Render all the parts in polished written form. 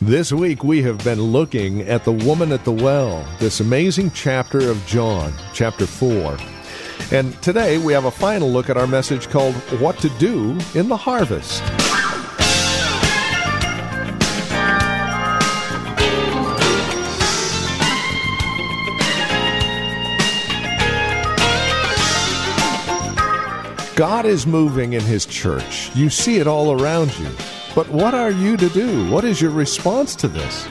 This week we have been looking at the woman at the well, this amazing chapter of John, chapter 4. And today we have a final look at our message called What to Do in the Harvest. God is moving in His church. You see it all around you. But what are you to do? What is your response to this?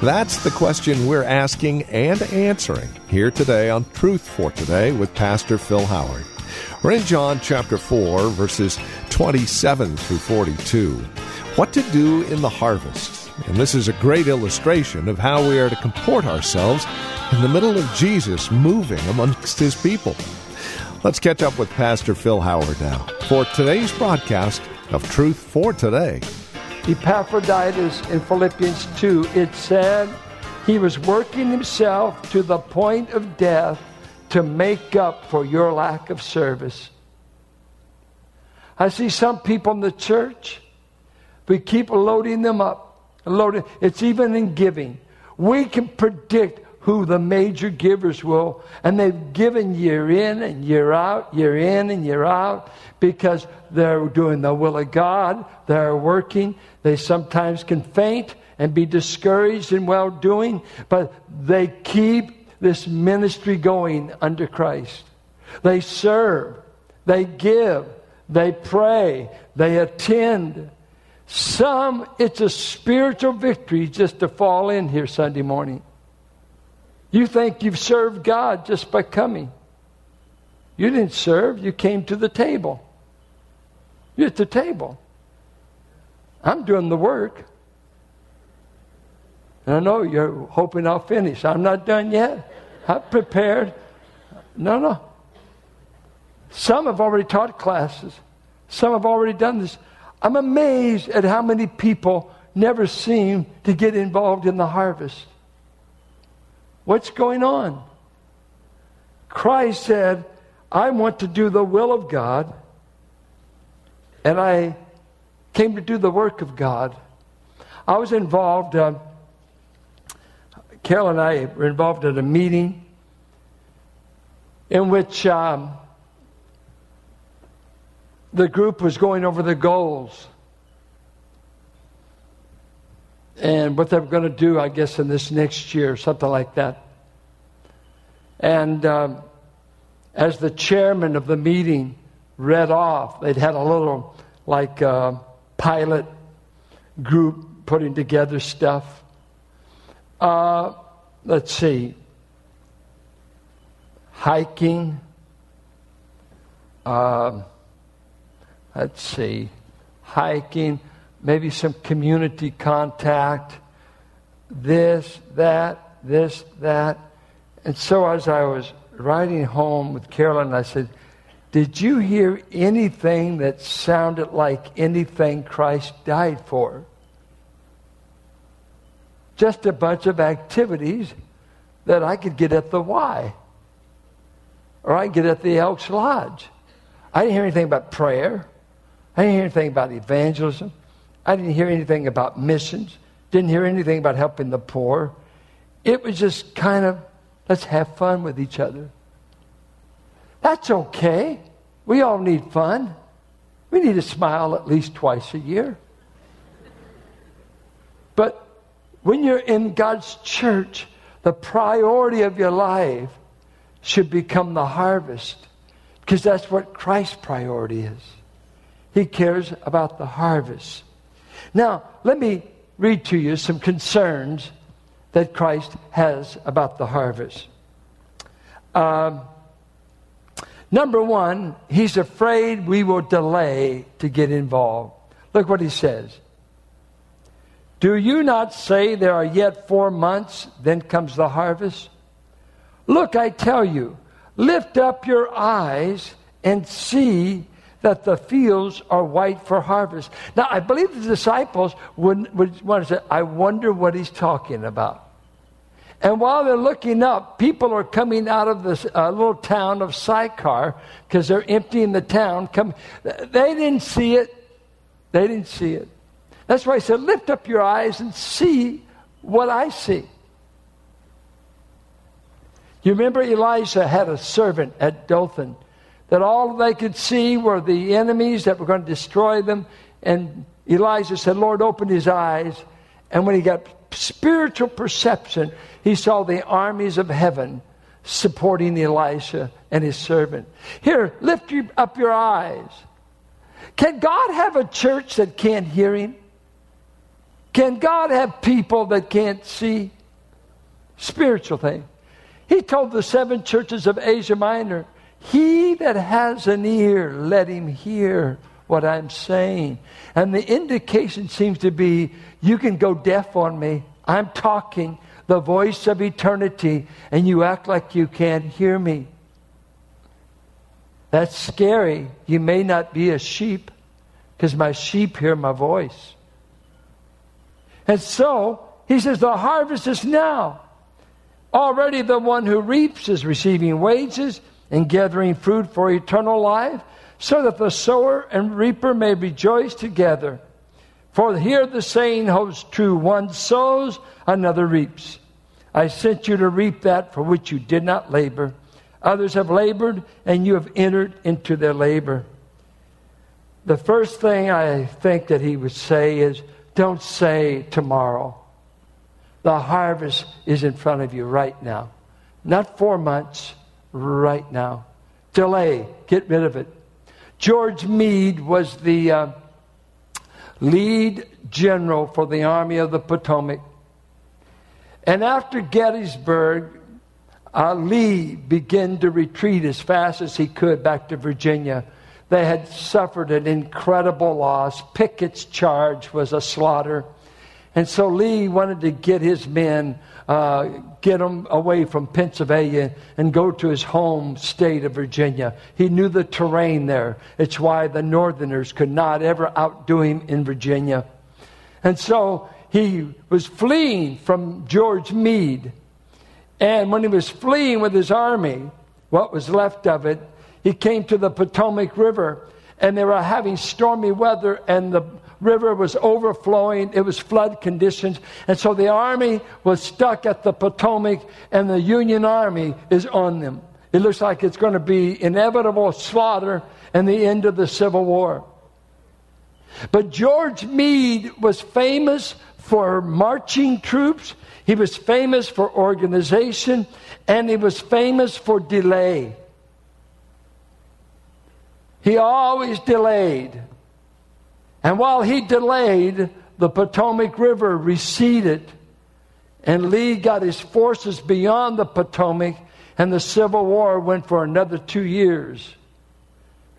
That's the question we're asking and answering here today on Truth for Today with Pastor Phil Howard. We're in John chapter 4, verses 27 through 42. What to do in the harvest. And this is a great illustration of how we are to comport ourselves in the middle of Jesus moving amongst His people. Let's catch up with Pastor Phil Howard now for today's broadcast of Truth for Today. Epaphroditus in Philippians 2, it said, he was working himself to the point of death to make up for your lack of service. I see some people in the church, we keep loading them up. It's even in giving. We can predict who the major givers will, and they've given year in and year out, because they're doing the will of God, they're working. They sometimes can faint and be discouraged in well-doing, but they keep this ministry going under Christ. They serve, they give, they pray, they attend. Some, it's a spiritual victory just to fall in here Sunday morning. You think you've served God just by coming. You didn't serve. You came to the table. You're at the table. I'm doing the work. And I know you're hoping I'll finish. I'm not done yet. I'm prepared. No. Some have already taught classes. Some have already done this. I'm amazed at how many people never seem to get involved in the harvest. What's going on? Christ said, I want to do the will of God, and I came to do the work of God. I was involved, Carol and I were involved at a meeting in which the group was going over the goals and what they're going to do, I guess, in this next year, something like that. And as the chairman of the meeting read off, they'd had a little, like, pilot group putting together stuff. Let's see. Hiking. Hiking. Maybe some community contact, this, that. And so as I was riding home with Carolyn, I said, did you hear anything that sounded like anything Christ died for? Just a bunch of activities that I could get at the Y, or I could get at the Elks Lodge. I didn't hear anything about prayer. I didn't hear anything about evangelism. I didn't hear anything about missions. Didn't hear anything about helping the poor. It was just kind of, let's have fun with each other. That's okay. We all need fun. We need to smile at least twice a year. But when you're in God's church, the priority of your life should become the harvest, because that's what Christ's priority is. He cares about the harvest. Now, let me read to you some concerns that Christ has about the harvest. Number one, He's afraid we will delay to get involved. Look what He says. Do you not say there are yet 4 months, then comes the harvest? Look, I tell you, lift up your eyes and see that the fields are white for harvest. Now, I believe the disciples would want to say, I wonder what he's talking about. And while they're looking up, people are coming out of this little town of Sychar because they're emptying the town. They didn't see it. They didn't see it. That's why he said, lift up your eyes and see what I see. You remember Elisha had a servant at Dothan that all they could see were the enemies that were going to destroy them. And Elijah said, Lord, open his eyes. And when he got spiritual perception, he saw the armies of heaven supporting Elisha and his servant. Here, lift up your eyes. Can God have a church that can't hear him? Can God have people that can't see? Spiritual thing. He told the seven churches of Asia Minor, he that has an ear, let him hear what I'm saying. And the indication seems to be, you can go deaf on me. I'm talking the voice of eternity, and you act like you can't hear me. That's scary. You may not be a sheep, because my sheep hear my voice. And so, he says, the harvest is now. Already the one who reaps is receiving wages and gathering fruit for eternal life, so that the sower and reaper may rejoice together. For here the saying holds true, one sows, another reaps. I sent you to reap that for which you did not labor. Others have labored, and you have entered into their labor. The first thing I think that he would say is, don't say tomorrow. The harvest is in front of you right now. Not 4 months, right now. Delay, get rid of it. George Meade was the lead general for the Army of the Potomac. And after Gettysburg, Lee began to retreat as fast as he could back to Virginia. They had suffered an incredible loss. Pickett's Charge was a slaughter. And so Lee wanted to get his men, get them away from Pennsylvania and go to his home state of Virginia. He knew the terrain there. It's why the Northerners could not ever outdo him in Virginia. And so he was fleeing from George Meade. And when he was fleeing with his army, what was left of it, he came to the Potomac River, and they were having stormy weather, and the river was overflowing. It was flood conditions. And so the army was stuck at the Potomac, and the Union Army is on them. It looks like it's going to be inevitable slaughter and the end of the Civil War. But George Meade was famous for marching troops. He was famous for organization, and he was famous for delay. He always delayed. And while he delayed, the Potomac River receded, and Lee got his forces beyond the Potomac, and the Civil War went for another 2 years.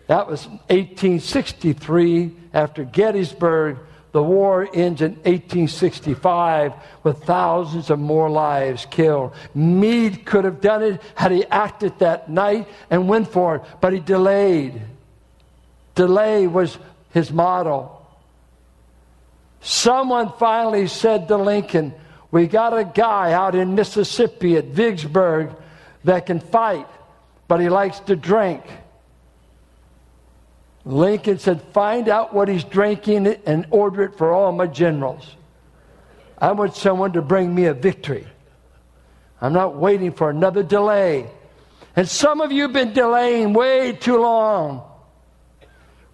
That was 1863. After Gettysburg, the war ends in 1865 with thousands of more lives killed. Meade could have done it had he acted that night and went for it, but he delayed. Delay was his motto. Someone finally said to Lincoln, we got a guy out in Mississippi at Vicksburg that can fight, but he likes to drink. Lincoln said, find out what he's drinking and order it for all my generals. I want someone to bring me a victory. I'm not waiting for another delay. And some of you have been delaying way too long.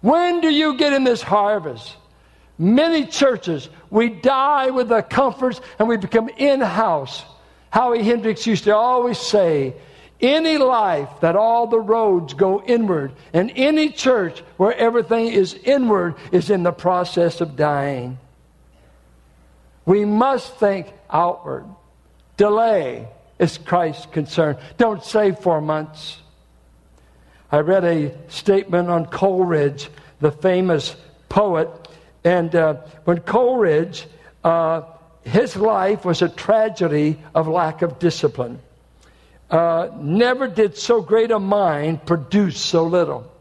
When do you get in this harvest? Many churches, we die with the comforts and we become in-house. Howie Hendricks used to always say, any life that all the roads go inward, and any church where everything is inward is in the process of dying. We must think outward. Delay is Christ's concern. Don't say 4 months. I read a statement on Coleridge, the famous poet, and when Coleridge His life was a tragedy of lack of discipline. Never did so great a mind produce so little.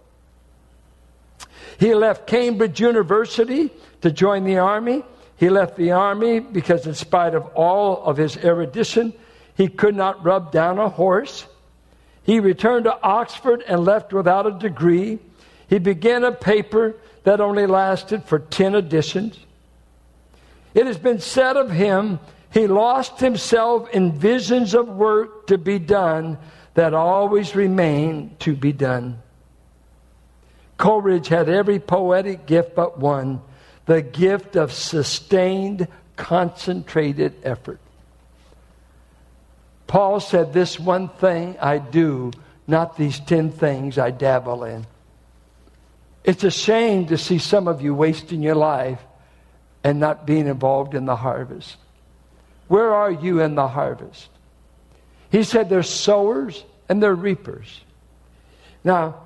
He left Cambridge University to join the Army. He left the Army because in spite of all of his erudition, he could not rub down a horse. He returned to Oxford and left without a degree. He began a paper that only lasted for 10 editions. It has been said of him, he lost himself in visions of work to be done that always remain to be done. Coleridge had every poetic gift but one, the gift of sustained, concentrated effort. Paul said, this one thing I do, not these 10 things I dabble in. It's a shame to see some of you wasting your life and not being involved in the harvest. Where are you in the harvest? He said there's sowers and there's reapers. Now,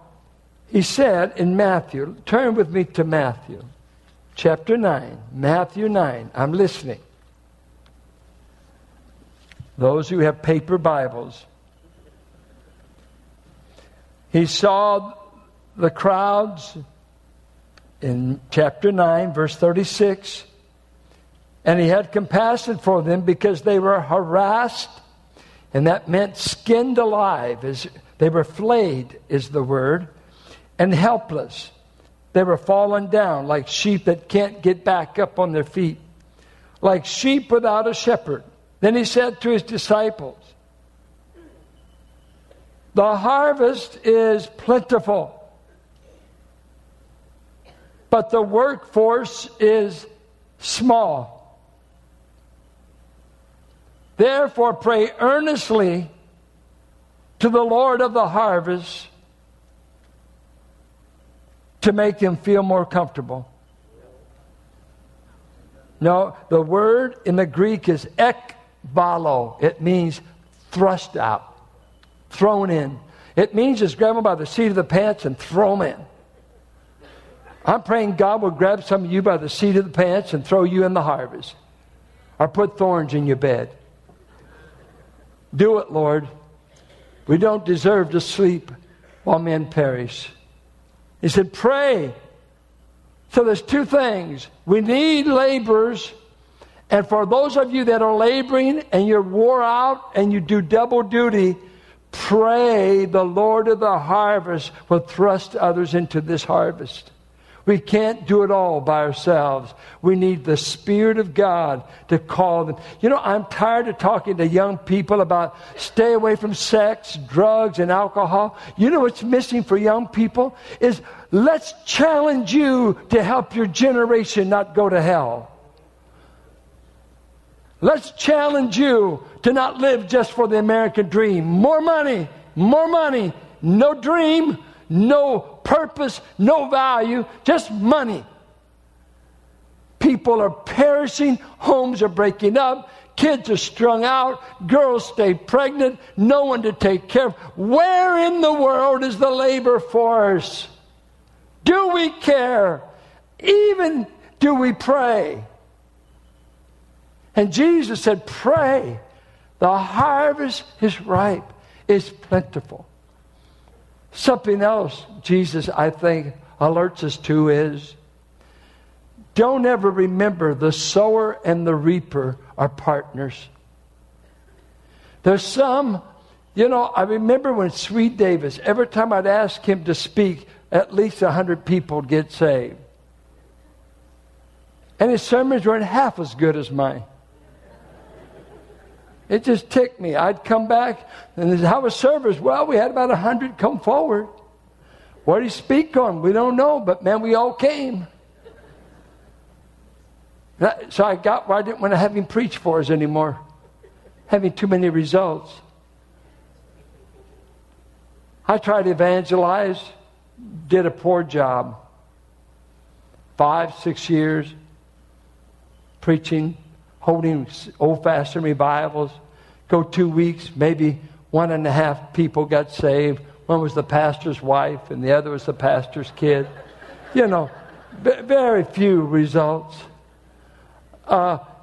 he said in Matthew, turn with me to Matthew, chapter 9, Matthew 9. I'm listening. Those who have paper Bibles. He saw the crowds in chapter 9, verse 36. And he had compassion for them because they were harassed. And that meant skinned alive. They were flayed is the word. And helpless. They were fallen down like sheep that can't get back up on their feet. Like sheep without a shepherd. Then he said to his disciples, the harvest is plentiful, but the workforce is small. Therefore, pray earnestly to the Lord of the harvest to make them feel more comfortable. No, the word in the Greek is ek. Valo. It means thrust out, thrown in. It means just grab them by the seat of the pants and throw them in. I'm praying God will grab some of you by the seat of the pants and throw you in the harvest. Or put thorns in your bed. Do it, Lord. We don't deserve to sleep while men perish. He said, pray. So there's two things. We need laborers. And for those of you that are laboring and you're wore out and you do double duty, pray the Lord of the harvest will thrust others into this harvest. We can't do it all by ourselves. We need the Spirit of God to call them. You know, I'm tired of talking to young people about stay away from sex, drugs, and alcohol. You know what's missing for young people is let's challenge you to help your generation not go to hell. Let's challenge you to not live just for the American dream. More money, no dream, no purpose, no value, just money. People are perishing, homes are breaking up, kids are strung out, girls stay pregnant, no one to take care of. Where in the world is the labor force? Do we care? Even do we pray? And Jesus said, pray. The harvest is ripe. It's plentiful. Something else Jesus, I think, alerts us to is, don't ever remember the sower and the reaper are partners. There's some, you know, I remember when Sweet Davis, every time I'd ask him to speak, at least 100 people would get saved. And his sermons weren't half as good as mine. It just ticked me. I'd come back, and how was service? Well, we had about 100 come forward. What did he speak on? We don't know, but man, we all came. So I got why I didn't want to have him preach for us anymore. Having too many results. I tried to evangelize, did a poor job. 5-6 years preaching, holding old-fashioned revivals, go 2 weeks, maybe 1.5 people got saved. One was the pastor's wife, and the other was the pastor's kid. You know, very few results.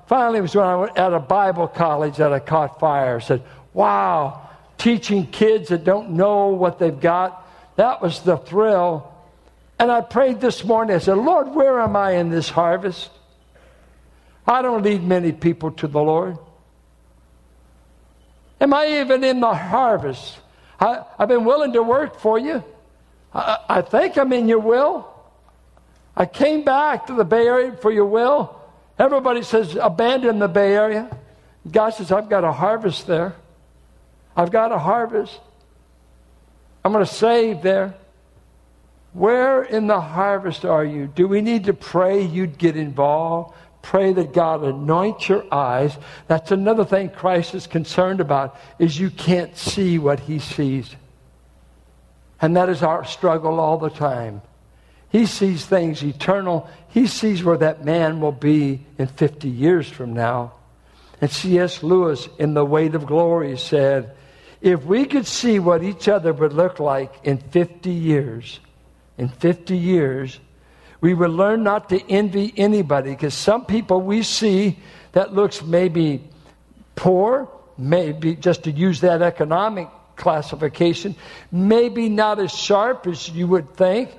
Finally, it was when I was at a Bible college that I caught fire. I said, wow, teaching kids that don't know what they've got, that was the thrill. And I prayed this morning. I said, Lord, where am I in this harvest? I don't lead many people to the Lord. Am I even in the harvest? I've been willing to work for you. I think I'm in your will. I came back to the Bay Area for your will. Everybody says, abandon the Bay Area. God says, I've got a harvest there. I've got a harvest. I'm going to save there. Where in the harvest are you? Do we need to pray you'd get involved? Pray that God anoints your eyes. That's another thing Christ is concerned about, is you can't see what he sees. And that is our struggle all the time. He sees things eternal. He sees where that man will be in 50 years from now. And C.S. Lewis in The Weight of Glory said, if we could see what each other would look like in 50 years, we will learn not to envy anybody, because some people we see that looks maybe poor, maybe, just to use that economic classification, maybe not as sharp as you would think,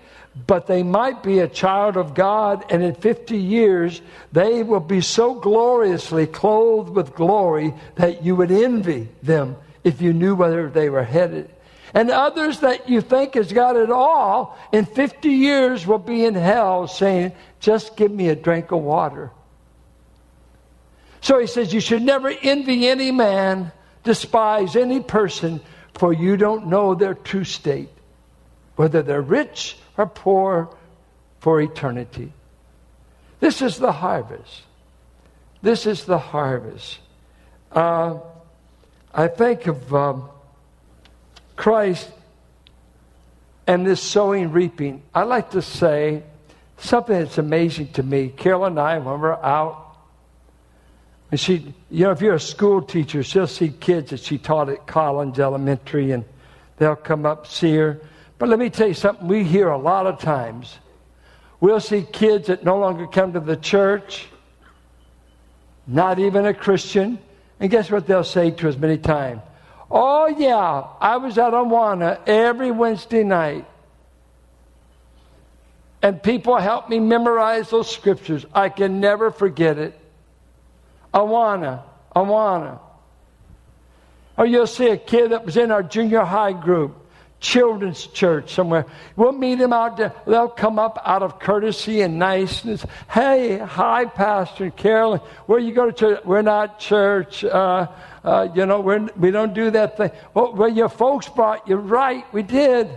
but they might be a child of God, and in 50 years, they will be so gloriously clothed with glory that you would envy them if you knew where they were headed. And others that you think has got it all, in 50 years will be in hell saying, just give me a drink of water. So he says, you should never envy any man, despise any person, for you don't know their true state, whether they're rich or poor, for eternity. This is the harvest. This is the harvest. I think of Christ and this sowing, reaping. I like to say something that's amazing to me. Carolyn and I, when we're out, and she, you know, if you're a school teacher, she'll see kids that she taught at Collins Elementary, and they'll come up, see her. But let me tell you something we hear a lot of times. We'll see kids that no longer come to the church, not even a Christian, and guess what they'll say to us many times? Oh, yeah, I was at Awana every Wednesday night. And people helped me memorize those scriptures. I can never forget it. Awana. Or you'll see a kid that was in our junior high group, children's church somewhere. We'll meet them out there. They'll come up out of courtesy and niceness. Hey, hi, Pastor Carolyn. Where you go to church? We're not church. We don't do that thing. Well, your folks brought you, right? We did.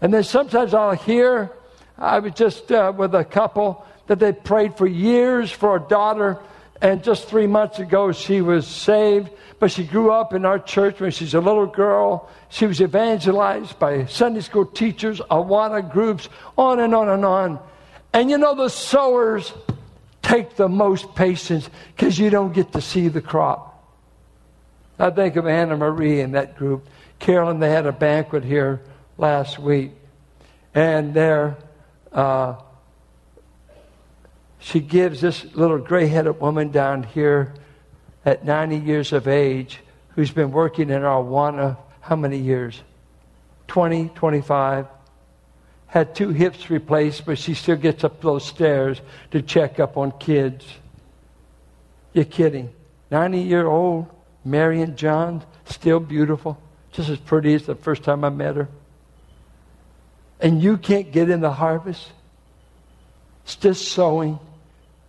And then sometimes I'll hear, I was just with a couple that they prayed for years for a daughter, and just 3 months ago she was saved, but she grew up in our church when she's a little girl. She was evangelized by Sunday school teachers, Awana groups, on and on and on. And you know, the sowers take the most patience because you don't get to see the crop. I think of Anna Marie in that group. Carolyn, they had a banquet here last week. And there, she gives this little gray-headed woman down here at 90 years of age who's been working in Awana how many years? 20, 25. Had 2 hips replaced, but she still gets up those stairs to check up on kids. You're kidding. 90-year-old. Mary and John, still beautiful, just as pretty as the first time I met her. And you can't get in the harvest. It's just sowing,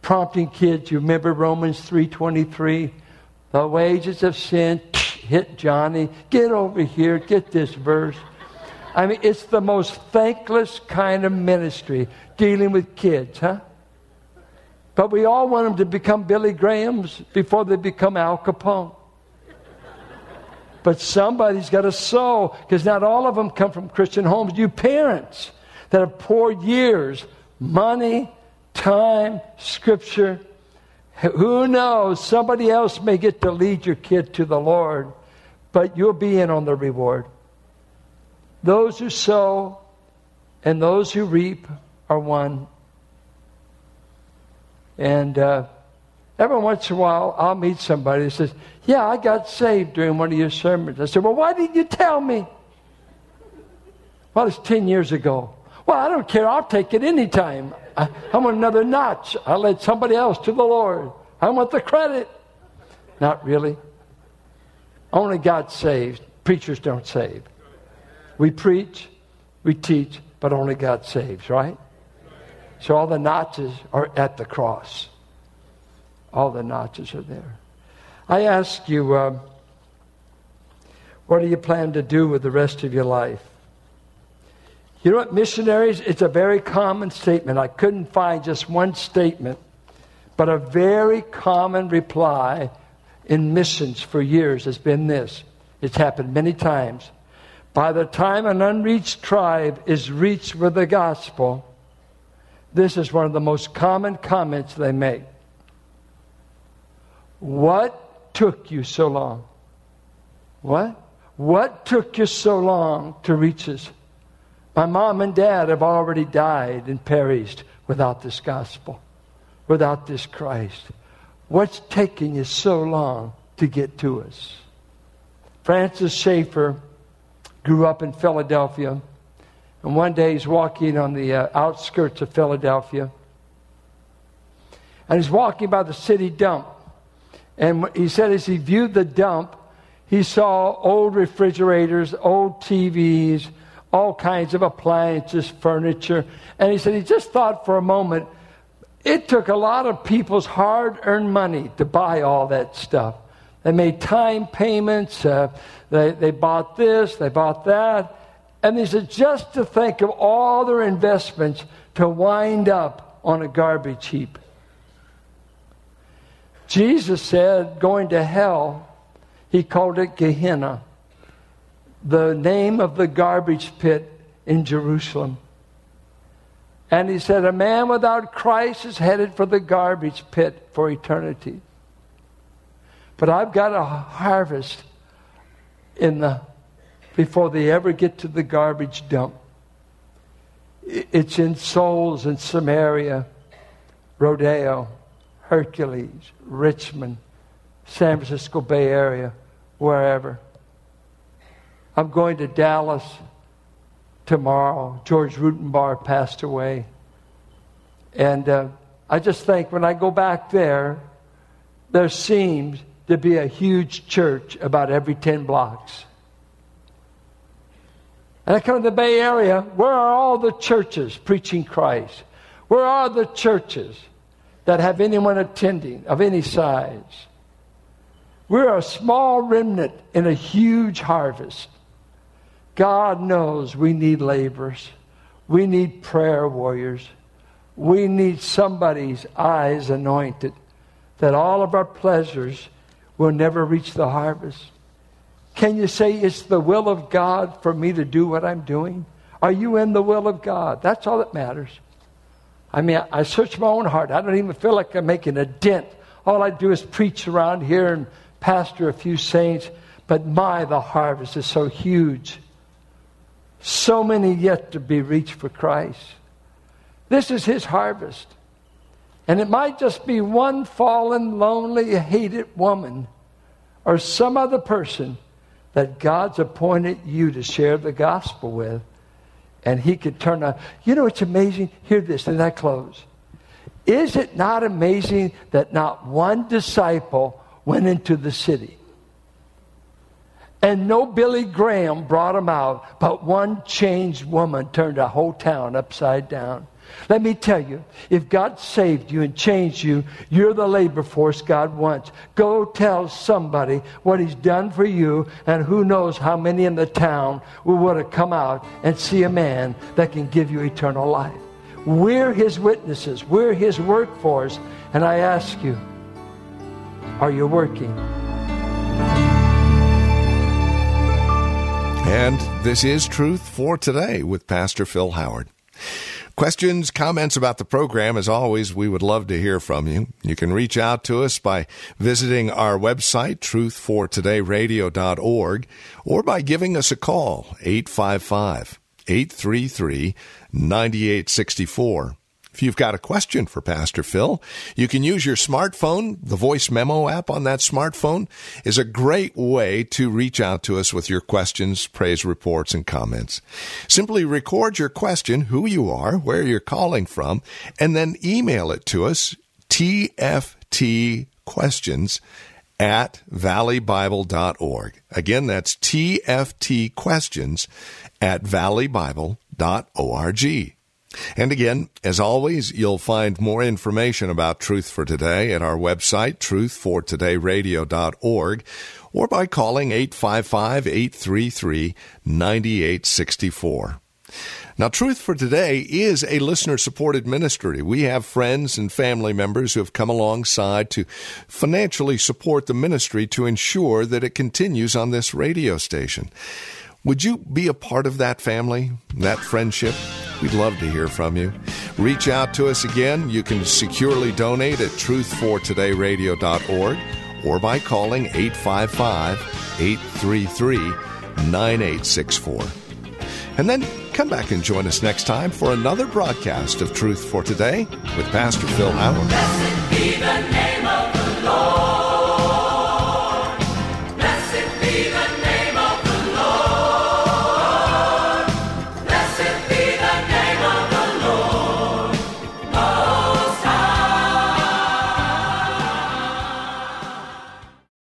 prompting kids. You remember Romans 3:23, the wages of sin, hit Johnny, get over here, get this verse. I mean, it's the most thankless kind of ministry, dealing with kids, huh? But we all want them to become Billy Grahams before they become Al Capone. But somebody's got to sow, because not all of them come from Christian homes. You parents that have poured years, money, time, scripture, who knows? Somebody else may get to lead your kid to the Lord, but you'll be in on the reward. Those who sow and those who reap are one. And Every once in a while, I'll meet somebody who says, yeah, I got saved during one of your sermons. I said, well, why didn't you tell me? Well, it's 10 years ago. Well, I don't care. I'll take it any time. I want another notch. I led somebody else to the Lord. I want the credit. Not really. Only God saves. Preachers don't save. We preach, we teach, but only God saves, right? So all the notches are at the cross. All the notches are there. I ask you, what do you plan to do with the rest of your life? You know what, missionaries, it's a very common statement. I couldn't find just one statement, but a very common reply in missions for years has been this. It's happened many times. By the time an unreached tribe is reached with the gospel, this is one of the most common comments they make. What took you so long? What? What took you so long to reach us? My mom and dad have already died and perished without this gospel, without this Christ. What's taking you so long to get to us? Francis Schaeffer grew up in Philadelphia, and one day he's walking on the outskirts of Philadelphia, and he's walking by the city dump. And he said as he viewed the dump, he saw old refrigerators, old TVs, all kinds of appliances, furniture. And he said he just thought for a moment, it took a lot of people's hard-earned money to buy all that stuff. They made time payments. They bought this, they bought that. And he said just to think of all their investments to wind up on a garbage heap. Jesus said, going to hell, he called it Gehenna, the name of the garbage pit in Jerusalem. And he said, a man without Christ is headed for the garbage pit for eternity. But I've got a harvest before they ever get to the garbage dump. It's in souls in Samaria, Rodeo, Hercules, Richmond, San Francisco Bay Area, wherever. I'm going to Dallas tomorrow. George Rutenbar passed away. And I just think when I go back there seems to be a huge church about every 10 blocks. And I come to the Bay Area, where are all the churches preaching Christ? Where are the churches that have anyone attending of any size? We're a small remnant in a huge harvest. God knows we need laborers. We need prayer warriors. We need somebody's eyes anointed, that all of our pleasures will never reach the harvest. Can you say it's the will of God for me to do what I'm doing? Are you in the will of God? That's all that matters. I mean, I search my own heart. I don't even feel like I'm making a dent. All I do is preach around here and pastor a few saints. But the harvest is so huge. So many yet to be reached for Christ. This is his harvest. And it might just be one fallen, lonely, hated woman or some other person that God's appointed you to share the gospel with. And he could turn on. You know, it's amazing. Hear this, and I close. Is it not amazing that not one disciple went into the city? And no Billy Graham brought them out, but one changed woman turned a whole town upside down. Let me tell you, if God saved you and changed you, you're the labor force God wants. Go tell somebody what he's done for you, and who knows how many in the town would have come out and see a man that can give you eternal life. We're his witnesses. We're his workforce. And I ask you, are you working? And this is Truth for Today with Pastor Phil Howard. Questions, comments about the program, as always, we would love to hear from you. You can reach out to us by visiting our website, truthfortodayradio.org, or by giving us a call, 855-833-9864. If you've got a question for Pastor Phil, you can use your smartphone. The voice memo app on that smartphone is a great way to reach out to us with your questions, praise reports, and comments. Simply record your question, who you are, where you're calling from, and then email it to us, tftquestions@valleybible.org. Again, that's tftquestions@valleybible.org. And again, as always, you'll find more information about Truth for Today at our website, truthfortodayradio.org, or by calling 855-833-9864. Now, Truth for Today is a listener-supported ministry. We have friends and family members who have come alongside to financially support the ministry to ensure that it continues on this radio station. Would you be a part of that family, that friendship? We'd love to hear from you. Reach out to us again. You can securely donate at truthfortodayradio.org or by calling 855-833-9864. And then come back and join us next time for another broadcast of Truth for Today with Pastor Phil Howard. Blessed be the name of the Lord.